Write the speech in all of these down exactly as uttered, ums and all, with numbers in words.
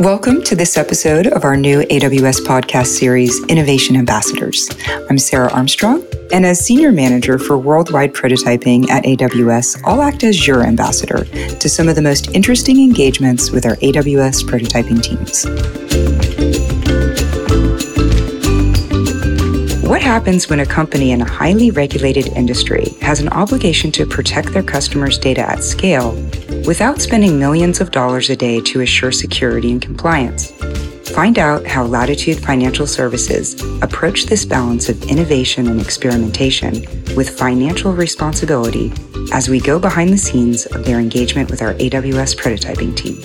Welcome to this episode of our new A W S podcast series, Innovation Ambassadors. I'm Sarah Armstrong, and as Senior Manager for Worldwide Prototyping at A W S, I'll act as your ambassador to some of the most interesting engagements with our A W S prototyping teams. What happens when a company in a highly regulated industry has an obligation to protect their customers' data at scale without spending millions of dollars a day to assure security and compliance? Find out how Latitude Financial Services approach this balance of innovation and experimentation with financial responsibility as we go behind the scenes of their engagement with our A W S prototyping team.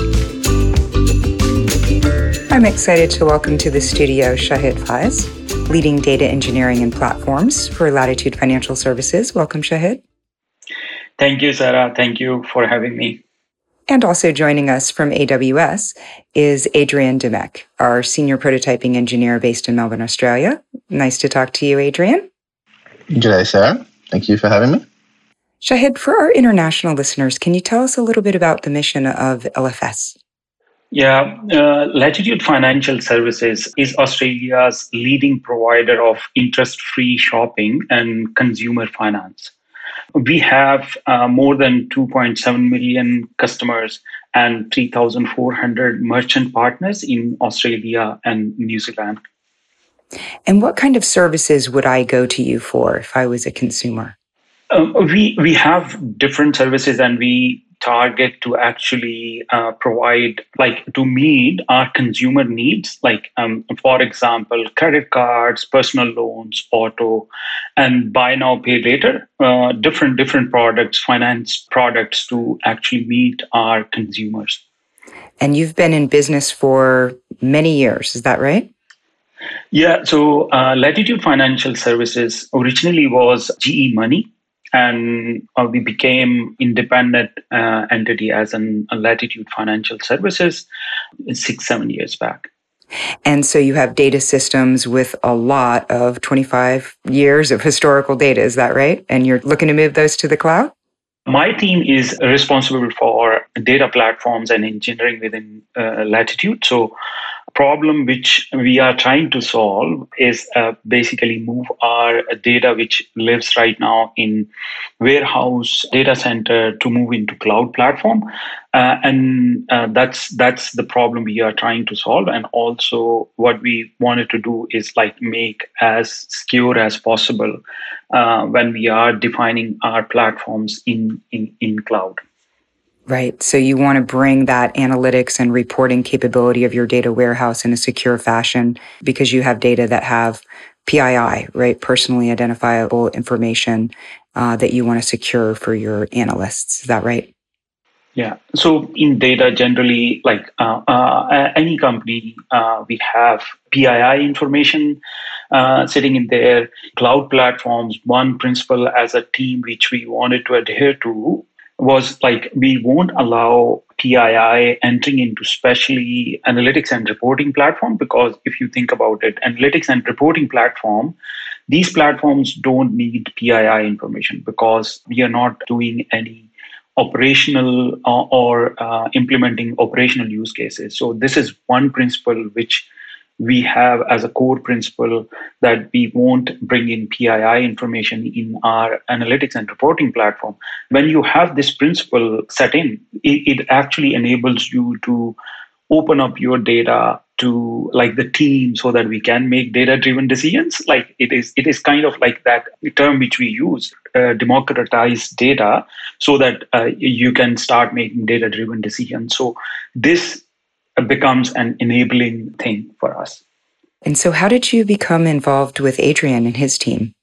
I'm excited to welcome to the studio Shahid Faiz, leading data engineering and platforms for Latitude Financial Services. Welcome, Shahid. Thank you, Sarah. Thank you for having me. And also joining us from A W S is Adrian Demek, our senior prototyping engineer based in Melbourne, Australia. Nice to talk to you, Adrian. G'day, Sarah. Thank you for having me. Shahid, for our international listeners, can you tell us a little bit about the mission of L F S? Yeah, uh, Latitude Financial Services is Australia's leading provider of interest-free shopping and consumer finance. We have uh, more than two point seven million customers and three thousand four hundred merchant partners in Australia and New Zealand. And what kind of services would I go to you for if I was a consumer? Uh, we we have different services, and we target to actually uh, provide, like, to meet our consumer needs, like, um, for example, credit cards, personal loans, auto, and buy now, pay later, uh, different, different products, finance products to actually meet our consumers. And you've been in business for many years, is that right? Yeah, so uh, Latitude Financial Services originally was G E Money, and uh, we became independent uh, entity as an Latitude Financial Services six, seven years back. And so you have data systems with a lot of twenty-five years of historical data, is that right? And you're looking to move those to the cloud? My team is responsible for data platforms and engineering within uh, Latitude. So problem which we are trying to solve is uh, basically move our data which lives right now in warehouse data center to move into cloud platform. Uh, and uh, that's that's the problem we are trying to solve. And also what we wanted to do is, like, make as secure as possible uh, when we are defining our platforms in, in, in cloud. Right. So you want to bring that analytics and reporting capability of your data warehouse in a secure fashion because you have data that have P I I, right? Personally identifiable information uh, that you want to secure for your analysts. Is that right? Yeah. So in data, generally, like uh, uh, any company, uh, we have P I I information uh, sitting in their cloud platforms. One principle as a team which we wanted to adhere to was, like, we won't allow P I I entering into especially analytics and reporting platform, because if you think about it, analytics and reporting platform, these platforms don't need P I I information because we are not doing any operational uh, or uh, implementing operational use cases. So this is one principle which we have as a core principle, that we won't bring in P I I information in our analytics and reporting platform. When you have this principle set in, it, it actually enables you to open up your data to, like, the team so that we can make data-driven decisions. Like, it is it is kind of like that term which we use, uh, democratize data, so that uh, you can start making data-driven decisions. So this becomes an enabling thing for us. And so how did you become involved with Adrian and his team?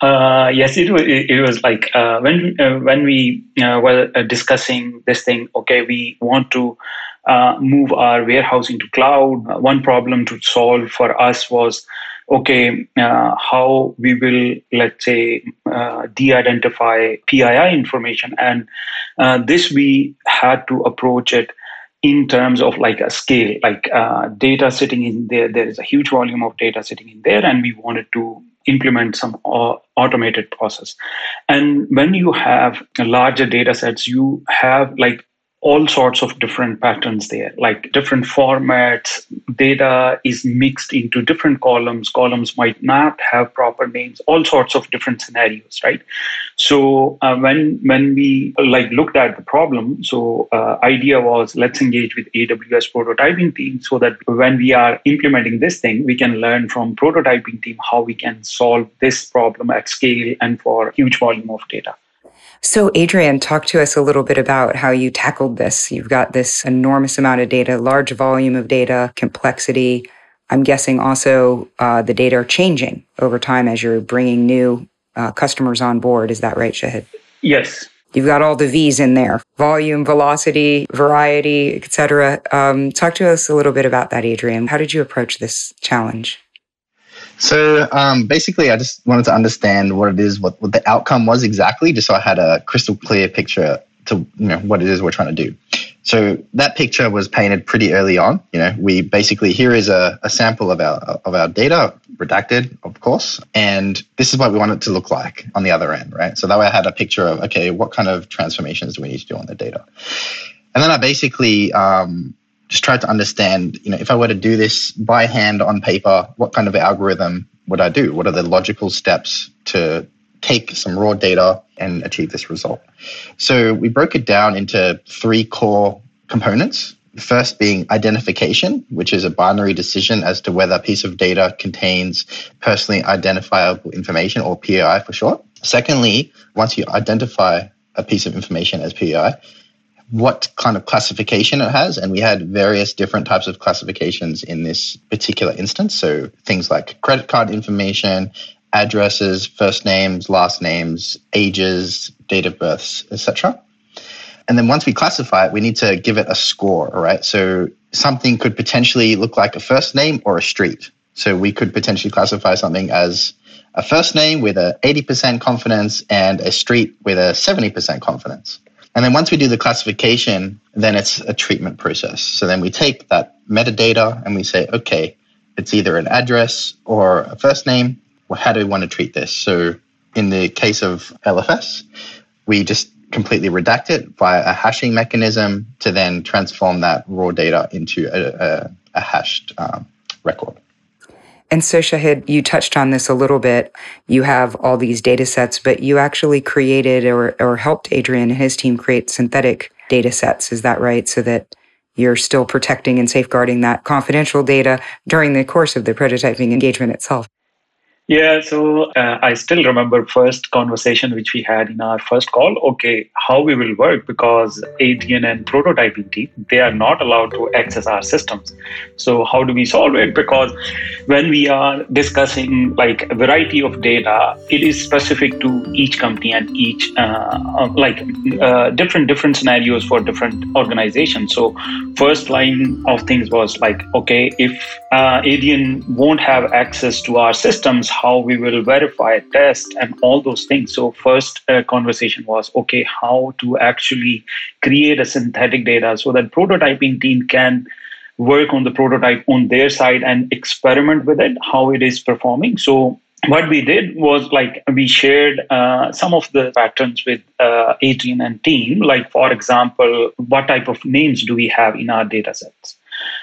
Uh, yes, it was, it was like uh, when uh, when we uh, were discussing this thing, okay, we want to uh, move our warehouse into cloud. One problem to solve for us was, okay, uh, how we will, let's say, uh, de-identify P I I information. And uh, this we had to approach it in terms of, like, a scale, like uh, data sitting in there. There is a huge volume of data sitting in there, and we wanted to implement some automated process. And when you have larger data sets, you have like all sorts of different patterns there, like different formats. Data is mixed into different columns. Columns might not have proper names, all sorts of different scenarios, right? So uh, when when we like looked at the problem, so uh, idea was, let's engage with A W S prototyping team so that when we are implementing this thing, we can learn from prototyping team how we can solve this problem at scale and for huge volume of data. So Adrian, talk to us a little bit about how you tackled this. You've got this enormous amount of data, large volume of data, complexity. I'm guessing also uh, the data are changing over time as you're bringing new uh, customers on board. Is that right, Shahid? Yes. You've got all the V's in there, volume, velocity, variety, et cetera. Um, talk to us a little bit about that, Adrian. How did you approach this challenge? So um, basically, I just wanted to understand what it is, what, what the outcome was exactly, just so I had a crystal clear picture to you know, what it is we're trying to do. So that picture was painted pretty early on. You know, we basically, here is a, a sample of our of our data, redacted, of course, and this is what we want it to look like on the other end, right? So that way I had a picture of, okay, what kind of transformations do we need to do on the data? And then I basically... Um, Just try to understand, you know, if I were to do this by hand on paper, what kind of algorithm would I do? What are the logical steps to take some raw data and achieve this result? So we broke it down into three core components. The first being identification, which is a binary decision as to whether a piece of data contains personally identifiable information, or P I I for short. Secondly, once you identify a piece of information as P I I, what kind of classification it has. And we had various different types of classifications in this particular instance. So things like credit card information, addresses, first names, last names, ages, date of births, et cetera. And then once we classify it, we need to give it a score, all right? So something could potentially look like a first name or a street. So we could potentially classify something as a first name with an eighty percent confidence and a street with a seventy percent confidence. And then once we do the classification, then it's a treatment process. So then we take that metadata and we say, okay, it's either an address or a first name. Well, how do we want to treat this? So in the case of L F S, we just completely redact it via a hashing mechanism to then transform that raw data into a, a, a hashed um, record. And so Shahid, you touched on this a little bit. You have all these data sets, but you actually created or, or helped Adrian and his team create synthetic data sets. Is that right? So that you're still protecting and safeguarding that confidential data during the course of the prototyping engagement itself. Yeah, so uh, I still remember first conversation which we had in our first call, okay, how we will work, because Adrian and prototyping team, they are not allowed to access our systems. So how do we solve it? Because when we are discussing like a variety of data, it is specific to each company and each, uh, like uh, different, different scenarios for different organizations. So first line of things was like, okay, if uh, Adrian won't have access to our systems, how we will verify, test, and all those things. So first uh, conversation was, okay, how to actually create a synthetic data so that prototyping team can work on the prototype on their side and experiment with it, how it is performing. So what we did was like we shared uh, some of the patterns with uh, Adrian and team, like for example, what type of names do we have in our data sets?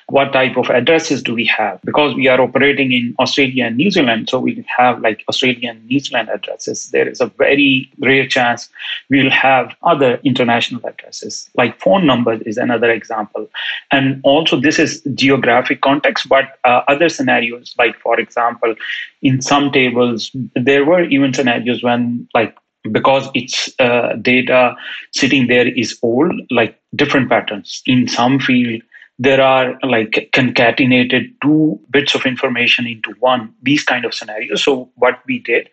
What type of addresses do we have? Because we are operating in Australia and New Zealand, so we have like Australian and New Zealand addresses. There is a very rare chance we'll have other international addresses, like phone numbers is another example. And also this is geographic context, but uh, other scenarios, like for example, in some tables, there were even scenarios when like because it's uh, data sitting there is old, like different patterns in some field. There are like concatenated two bits of information into one, these kind of scenarios. So what we did,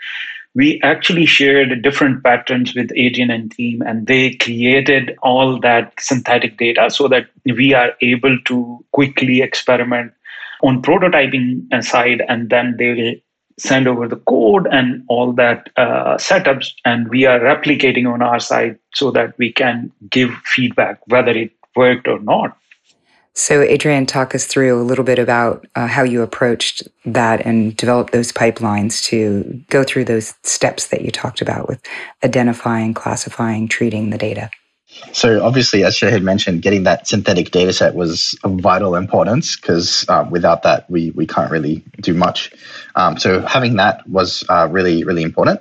we actually shared different patterns with Adrian and team, and they created all that synthetic data so that we are able to quickly experiment on prototyping side, and then they will send over the code and all that uh, setups, and we are replicating on our side so that we can give feedback, whether it worked or not. So Adrian, talk us through a little bit about uh, how you approached that and developed those pipelines to go through those steps that you talked about with identifying, classifying, treating the data. So obviously, as Shahid mentioned, getting that synthetic data set was of vital importance because uh, without that, we we can't really do much. Um, so having that was uh, really, really important.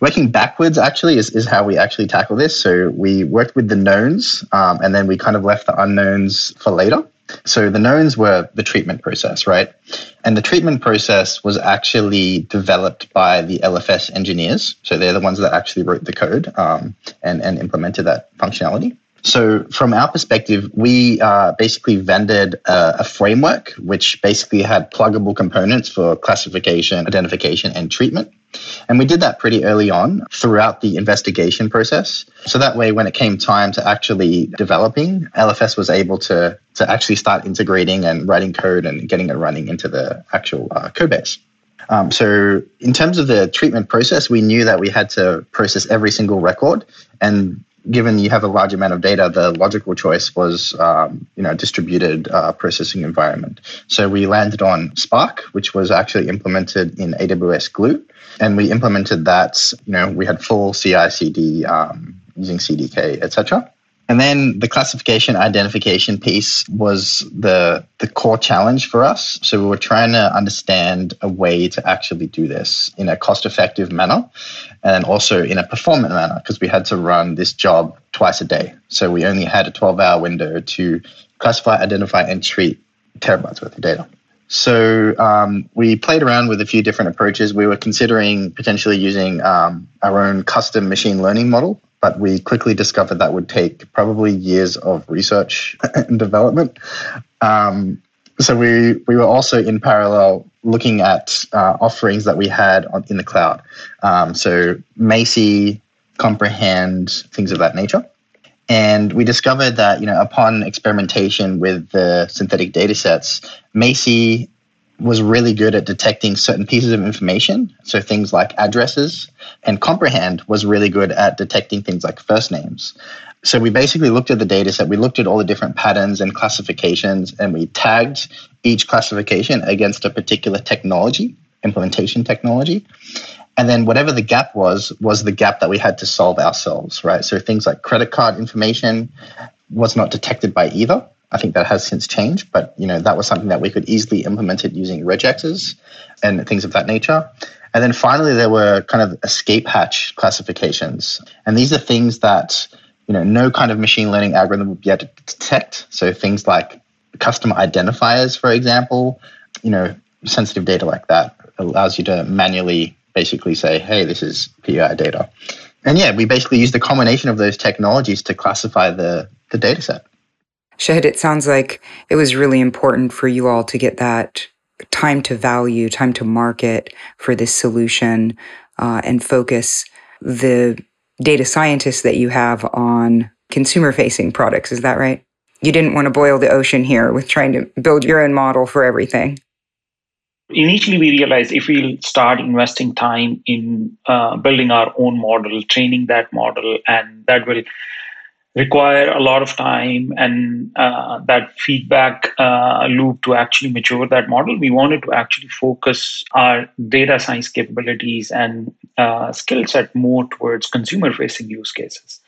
Working backwards, actually, is, is how we actually tackle this. So we worked with the knowns, um, and then we kind of left the unknowns for later. So the knowns were the treatment process, right? And the treatment process was actually developed by the L F S engineers. So they're the ones that actually wrote the code um, and, and implemented that functionality. So from our perspective, we uh, basically vended a, a framework which basically had pluggable components for classification, identification, and treatment. And we did that pretty early on throughout the investigation process. So that way, when it came time to actually developing, L F S was able to, to actually start integrating and writing code and getting it running into the actual uh, code base. Um, so in terms of the treatment process, we knew that we had to process every single record. And given you have a large amount of data, the logical choice was um, you know, distributed uh, processing environment. So we landed on Spark, which was actually implemented in A W S Glue. And we implemented that, you know, we had full C I C D um, using C D K, et cetera. And then the classification identification piece was the, the core challenge for us. So we were trying to understand a way to actually do this in a cost-effective manner and also in a performant manner because we had to run this job twice a day. So we only had a twelve-hour window to classify, identify, and treat terabytes worth of data. So um, we played around with a few different approaches. We were considering potentially using um, our own custom machine learning model, but we quickly discovered that would take probably years of research and development. Um, so we we were also in parallel looking at uh, offerings that we had on, in the cloud. Um, so Macie, Comprehend, things of that nature. And we discovered that, you know, upon experimentation with the synthetic data sets, Macie was really good at detecting certain pieces of information, so things like addresses, and Comprehend was really good at detecting things like first names. So we basically looked at the data set, we looked at all the different patterns and classifications, and we tagged each classification against a particular technology, implementation technology. And then whatever the gap was, was the gap that we had to solve ourselves, right? So things like credit card information was not detected by either. I think that has since changed, but you know that was something that we could easily implement it using regexes and things of that nature. And then finally, there were kind of escape hatch classifications. And these are things that you know no kind of machine learning algorithm would be able to detect. So things like custom identifiers, for example, you know, sensitive data like that allows you to manually basically say, hey, this is P I data. And yeah, we basically used the combination of those technologies to classify the, the data set. Shahid, it sounds like it was really important for you all to get that time to value, time to market for this solution uh, and focus the data scientists that you have on consumer-facing products. Is that right? You didn't want to boil the ocean here with trying to build your own model for everything. Initially, we realized if we start investing time in uh, building our own model, training that model, and that will require a lot of time and uh, that feedback uh, loop to actually mature that model. We wanted to actually focus our data science capabilities and uh, skill set more towards consumer-facing use cases.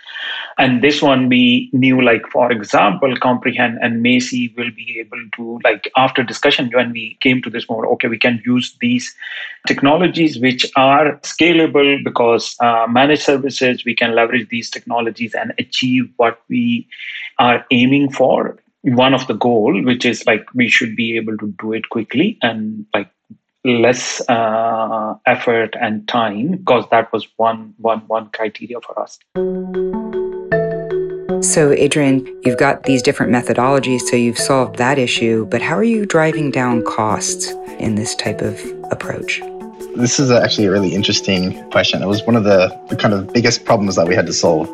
And this one we knew, like, for example, Comprehend and Macie will be able to, like, after discussion, when we came to this model, okay, we can use these technologies which are scalable because uh, managed services, we can leverage these technologies and achieve what we are aiming for. One of the goal, which is like, we should be able to do it quickly and like less uh, effort and time, because that was one, one, one criteria for us. So Adrian, you've got these different methodologies, so you've solved that issue, but how are you driving down costs in this type of approach? This is actually a really interesting question. It was one of the, the kind of biggest problems that we had to solve.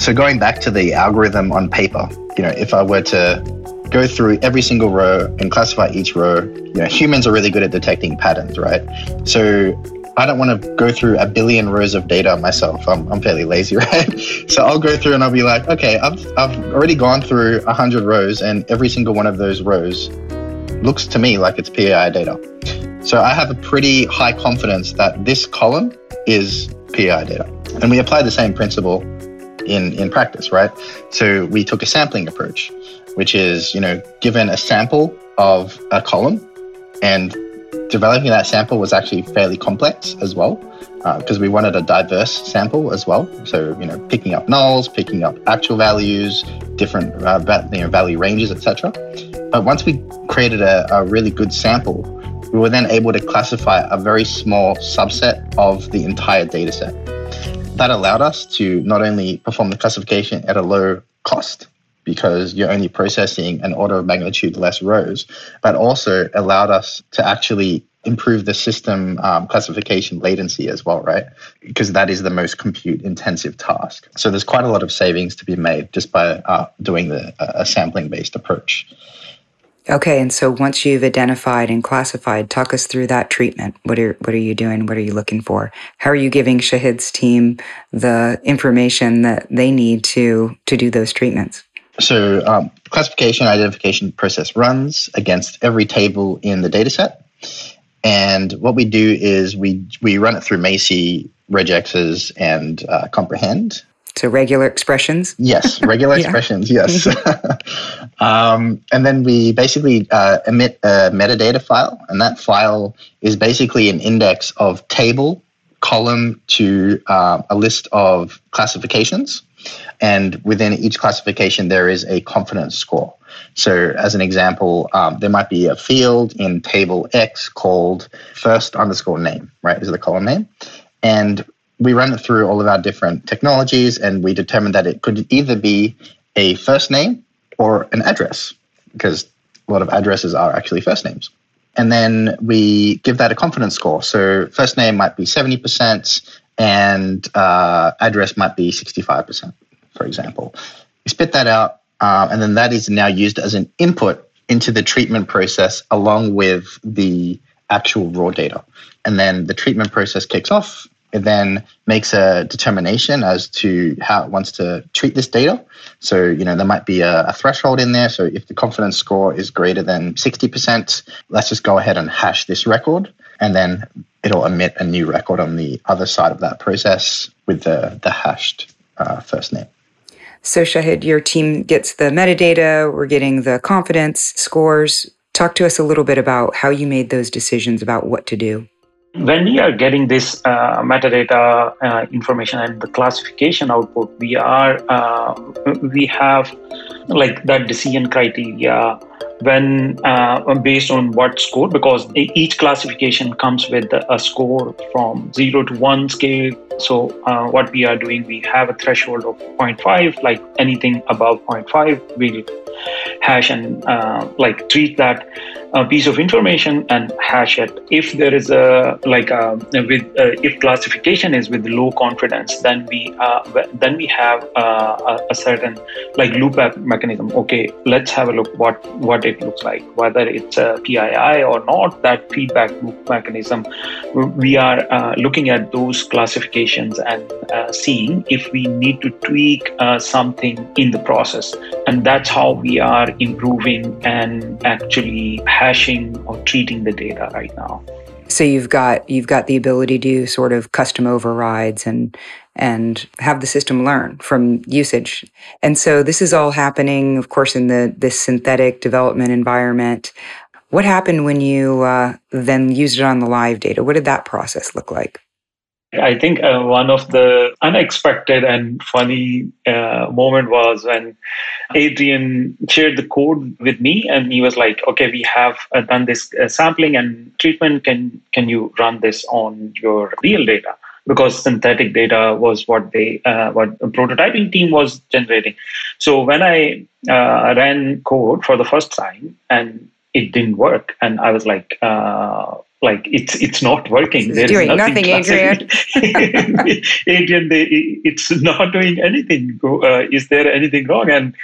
So going back to the algorithm on paper, you know, if I were to go through every single row and classify each row, you know, humans are really good at detecting patterns, right? So I don't want to go through a billion rows of data myself. I'm, I'm fairly lazy, right? So I'll go through and I'll be like, okay, I've, I've already gone through a hundred rows and every single one of those rows looks to me like it's P A I data. So I have a pretty high confidence that this column is P A I data. And we apply the same principle in, in practice, right? So we took a sampling approach, which is, you know, given a sample of a column, and developing that sample was actually fairly complex as well, because uh, we wanted a diverse sample as well. So, you know, picking up nulls, picking up actual values, different uh, va- you know, value ranges, et cetera. But once we created a, a really good sample, we were then able to classify a very small subset of the entire data set. That allowed us to not only perform the classification at a low cost, because you're only processing an order of magnitude less rows, but also allowed us to actually improve the system um, classification latency as well, right? Because that is the most compute-intensive task. So there's quite a lot of savings to be made just by uh, doing the, uh, a sampling-based approach. Okay, and so once you've identified and classified, talk us through that treatment. What are what are you doing? What are you looking for? How are you giving Shahid's team the information that they need to to do those treatments? So um, classification identification process runs against every table in the data set. And what we do is we we run it through Macie, regexes, and uh, Comprehend. So regular expressions? Yes, regular yeah. expressions, yes. um, and then we basically uh, emit a metadata file, and that file is basically an index of table, column to uh, a list of classifications. And within each classification, there is a confidence score. So as an example, um, there might be a field in table X called first underscore name, right? Is the column name. And we run it through all of our different technologies, and we determined that it could either be a first name or an address, because a lot of addresses are actually first names. And then we give that a confidence score. So first name might be seventy percent, and uh, address might be sixty-five percent, for example. We spit that out, uh, and then that is now used as an input into the treatment process along with the actual raw data. And then the treatment process kicks off. It then makes a determination as to how it wants to treat this data. So, you know, there might be a, a threshold in there. So if the confidence score is greater than sixty percent, let's just go ahead and hash this record. And then it'll emit a new record on the other side of that process with the, the hashed uh, first name. So Shahid, your team gets the metadata. We're getting the confidence scores. Talk to us a little bit about how you made those decisions about what to do. When we are getting this uh, metadata uh, information and the classification output, we are uh, we have like that decision criteria when uh, based on what score, because each classification comes with a score from zero to one scale. So uh, what we are doing, we have a threshold of zero point five, like anything above zero point five, we'll hash and uh, like treat that uh, piece of information and hash it. If there is a like a, with uh, if classification is with low confidence, then we uh, then we have uh, a certain like loop up mechanism. Okay, let's have a look what what it looks like, whether it's a P I I or not. That feedback loop mechanism, we are uh, looking at those classifications and uh, seeing if we need to tweak uh, something in the process, and that's how we are improving and actually hashing or treating the data right now. So you've got you've got the ability to do sort of custom overrides and and have the system learn from usage. And so this is all happening, of course, in the this synthetic development environment. What happened when you uh, then used it on the live data? What did that process look like? I think uh, one of the unexpected and funny uh, moment was when Adrian shared the code with me, and he was like, okay, we have uh, done this uh, sampling and treatment. Can can you run this on your real data? Because synthetic data was what they uh, what the prototyping team was generating. So when I uh, ran code for the first time, and it didn't work, and I was like, uh, like it's it's not working. It's doing nothing, Adrian. Adrian, they, it's not doing anything. Uh, is there anything wrong? And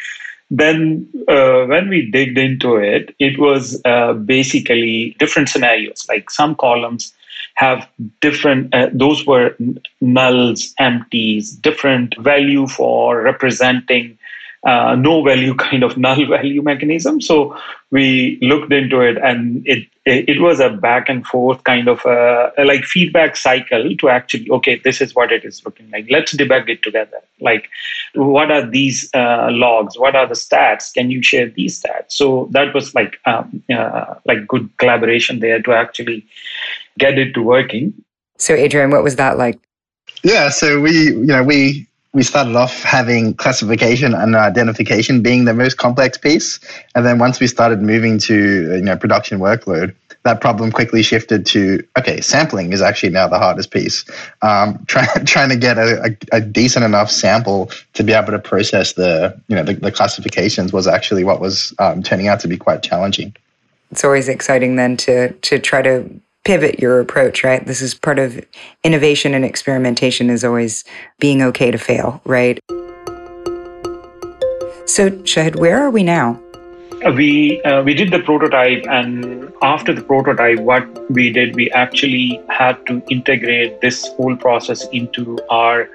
then uh, when we digged into it, it was uh, basically different scenarios. Like some columns have different, uh, those were nulls, empties, different value for representing uh, no value kind of null value mechanism. So we looked into it, and it it was a back and forth kind of a, like feedback cycle to actually, okay, this is what it is looking like. Let's debug it together. Like, what are these uh, logs? What are the stats? Can you share these stats? So that was like um, uh, like good collaboration there to actually get it to working. So Adrian, what was that like? Yeah, so we, you know, we, we started off having classification and identification being the most complex piece. And then once we started moving to, you know, production workload, that problem quickly shifted to, okay, sampling is actually now the hardest piece. Um, try, trying to get a, a, a decent enough sample to be able to process the, you know, the, the classifications was actually what was um, turning out to be quite challenging. It's always exciting then to to try to pivot your approach, right? This is part of innovation, and experimentation is always being okay to fail, right? So Shahid, where are we now? We uh, we did the prototype, and after the prototype, what we did, we actually had to integrate this whole process into our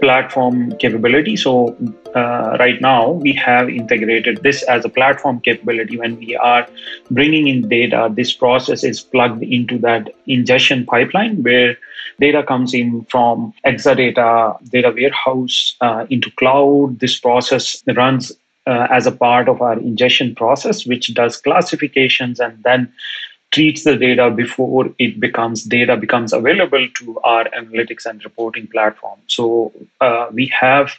platform capability. So uh, right now we have integrated this as a platform capability. When we are bringing in data, this process is plugged into that ingestion pipeline where data comes in from Exadata data warehouse uh, into cloud. This process runs uh, as a part of our ingestion process, which does classifications and then treats the data before it becomes data becomes available to our analytics and reporting platform. So uh, we have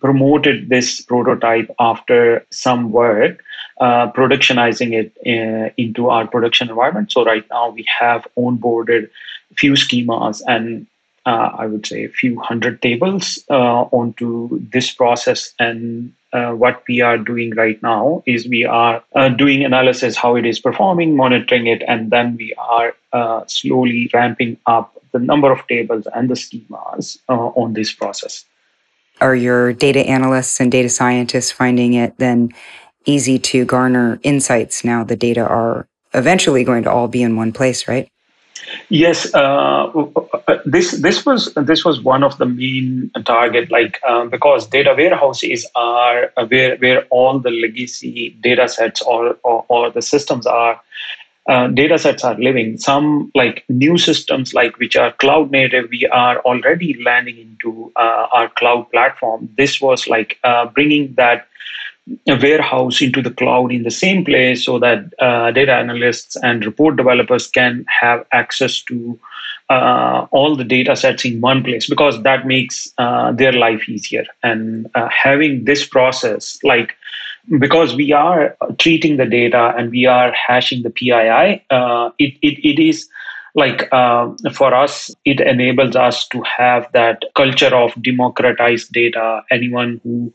promoted this prototype after some work, uh, productionizing it in, into our production environment. So right now we have onboarded few schemas and uh, I would say a few hundred tables uh, onto this process. And Uh, what we are doing right now is we are uh, doing analysis, how it is performing, monitoring it, and then we are uh, slowly ramping up the number of tables and the schemas uh, on this process. Are your data analysts and data scientists finding it then easy to garner insights now the data are eventually going to all be in one place, right? Yes, uh, this this was this was one of the main target, like um, because data warehouses are where where all the legacy data sets or or, or the systems are uh, data sets are living. Some like new systems, like which are cloud native, we are already landing into uh, our cloud platform. This was like uh, bringing that a warehouse into the cloud in the same place so that uh, data analysts and report developers can have access to uh, all the data sets in one place, because that makes uh, their life easier. And uh, having this process, like, because we are treating the data and we are hashing the P I I, uh, it, it it is like uh, for us, it enables us to have that culture of democratized data. Anyone who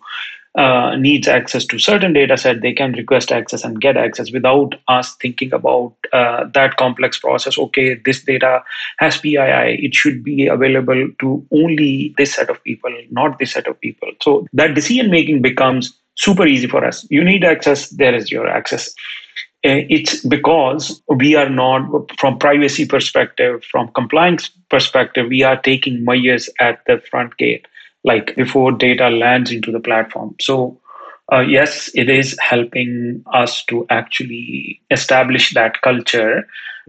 Uh, needs access to certain data set, they can request access and get access without us thinking about uh, that complex process. Okay, this data has P I I. It should be available to only this set of people, not this set of people. So that decision-making becomes super easy for us. You need access, there is your access. It's because we are not, from privacy perspective, from compliance perspective, we are taking measures at the front gate, like before data lands into the platform. So uh, yes, it is helping us to actually establish that culture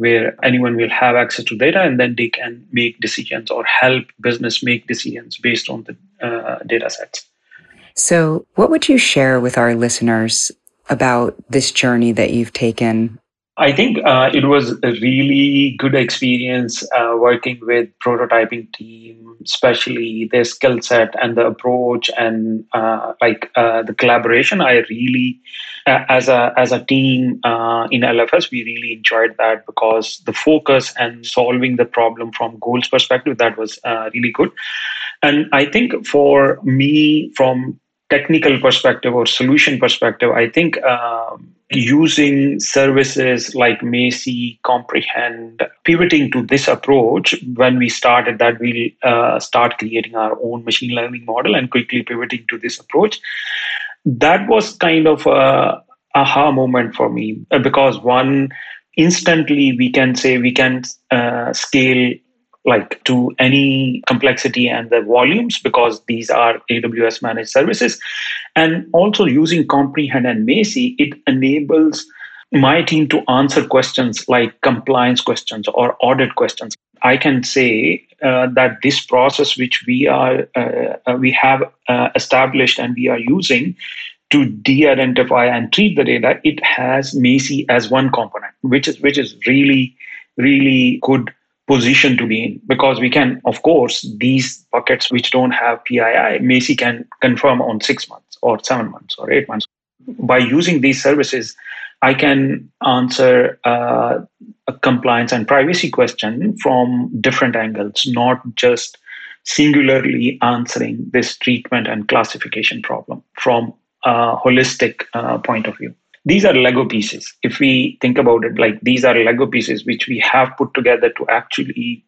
where anyone will have access to data and then they can make decisions or help business make decisions based on the uh, data sets. So what would you share with our listeners about this journey that you've taken? I think uh, it was a really good experience uh, working with prototyping team, especially their skill set and the approach and uh, like uh, the collaboration. I really, uh, as a as a team uh, in L F S, we really enjoyed that because the focus and solving the problem from goals perspective, that was uh, really good. And I think for me, from technical perspective or solution perspective, I think um, using services like Macie, Comprehend, pivoting to this approach, when we started that, we'll uh, start creating our own machine learning model and quickly pivoting to this approach. That was kind of a aha moment for me because one, instantly we can say we can uh, scale like to any complexity and the volumes, because these are A W S managed services. And also using Comprehend and Macie, it enables my team to answer questions like compliance questions or audit questions. I can say uh, that this process which we are uh, we have uh, established and we are using to de-identify and treat the data, it has Macie as one component, which is which is really, really good position to be in, because we can, of course, these buckets which don't have P I I, Macie can confirm on six months or seven months or eight months. By using these services, I can answer uh, a compliance and privacy question from different angles, not just singularly answering this treatment and classification problem from a holistic uh, point of view. These are Lego pieces. If we think about it, like these are Lego pieces which we have put together to actually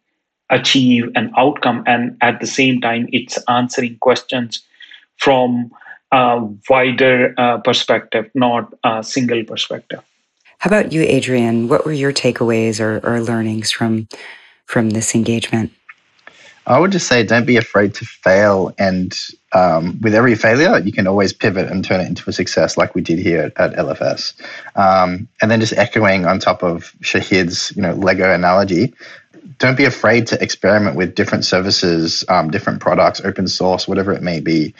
achieve an outcome. And at the same time, it's answering questions from a wider uh, perspective, not a single perspective. How about you, Adrian? What were your takeaways or, or learnings from, from this engagement? I would just say, don't be afraid to fail. And um, with every failure, you can always pivot and turn it into a success like we did here at, at L F S. Um, and then just echoing on top of Shahid's, you know, Lego analogy, don't be afraid to experiment with different services, um, different products, open source, whatever it may be.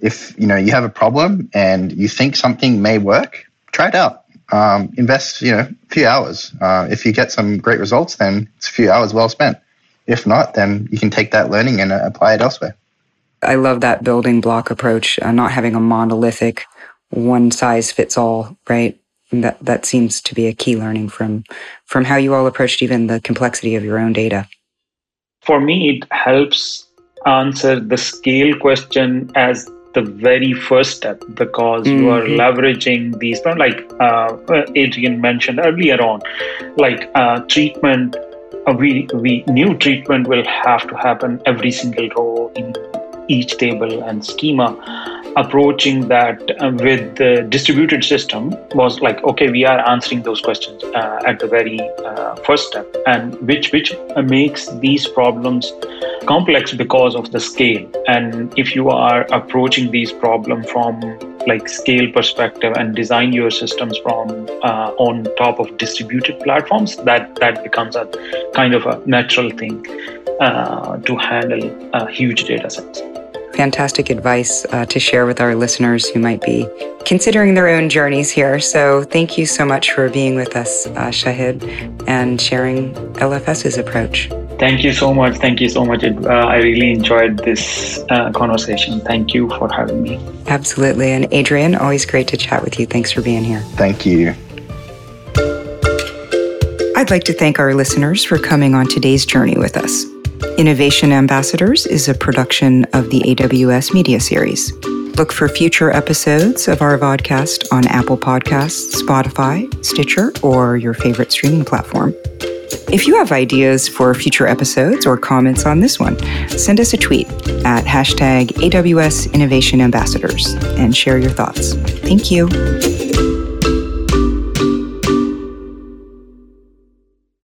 If, you know, you have a problem and you think something may work, try it out. Um, invest, you know, a few hours. Uh, if you get some great results, then it's a few hours well spent. If not, then you can take that learning and apply it elsewhere. I love that building block approach, uh, not having a monolithic one-size-fits-all, right? And that that seems to be a key learning from, from how you all approached even the complexity of your own data. For me, it helps answer the scale question as the very first step, because mm-hmm. you are leveraging these, like uh, Adrian mentioned earlier on, like uh, treatment. Uh, we, we knew treatment will have to happen every single row in each table and schema. Approaching that uh, with the distributed system was like, okay, we are answering those questions uh, at the very uh, first step, and which, which makes these problems complex because of the scale. And if you are approaching these problems from like scale perspective and design your systems from uh, on top of distributed platforms, that that becomes a kind of a natural thing uh, to handle uh, huge data sets. Fantastic advice uh, to share with our listeners who might be considering their own journeys here. So thank you so much for being with us, uh, Shahid, and sharing L F S's approach. Thank you so much. Thank you so much. It, uh, I really enjoyed this uh, conversation. Thank you for having me. Absolutely. And Adrian, always great to chat with you. Thanks for being here. Thank you. I'd like to thank our listeners for coming on today's journey with us. Innovation Ambassadors is a production of the A W S Media Series. Look for future episodes of our podcast on Apple Podcasts, Spotify, Stitcher, or your favorite streaming platform. If you have ideas for future episodes or comments on this one, send us a tweet at hashtag A W S Innovation Ambassadors and share your thoughts. Thank you.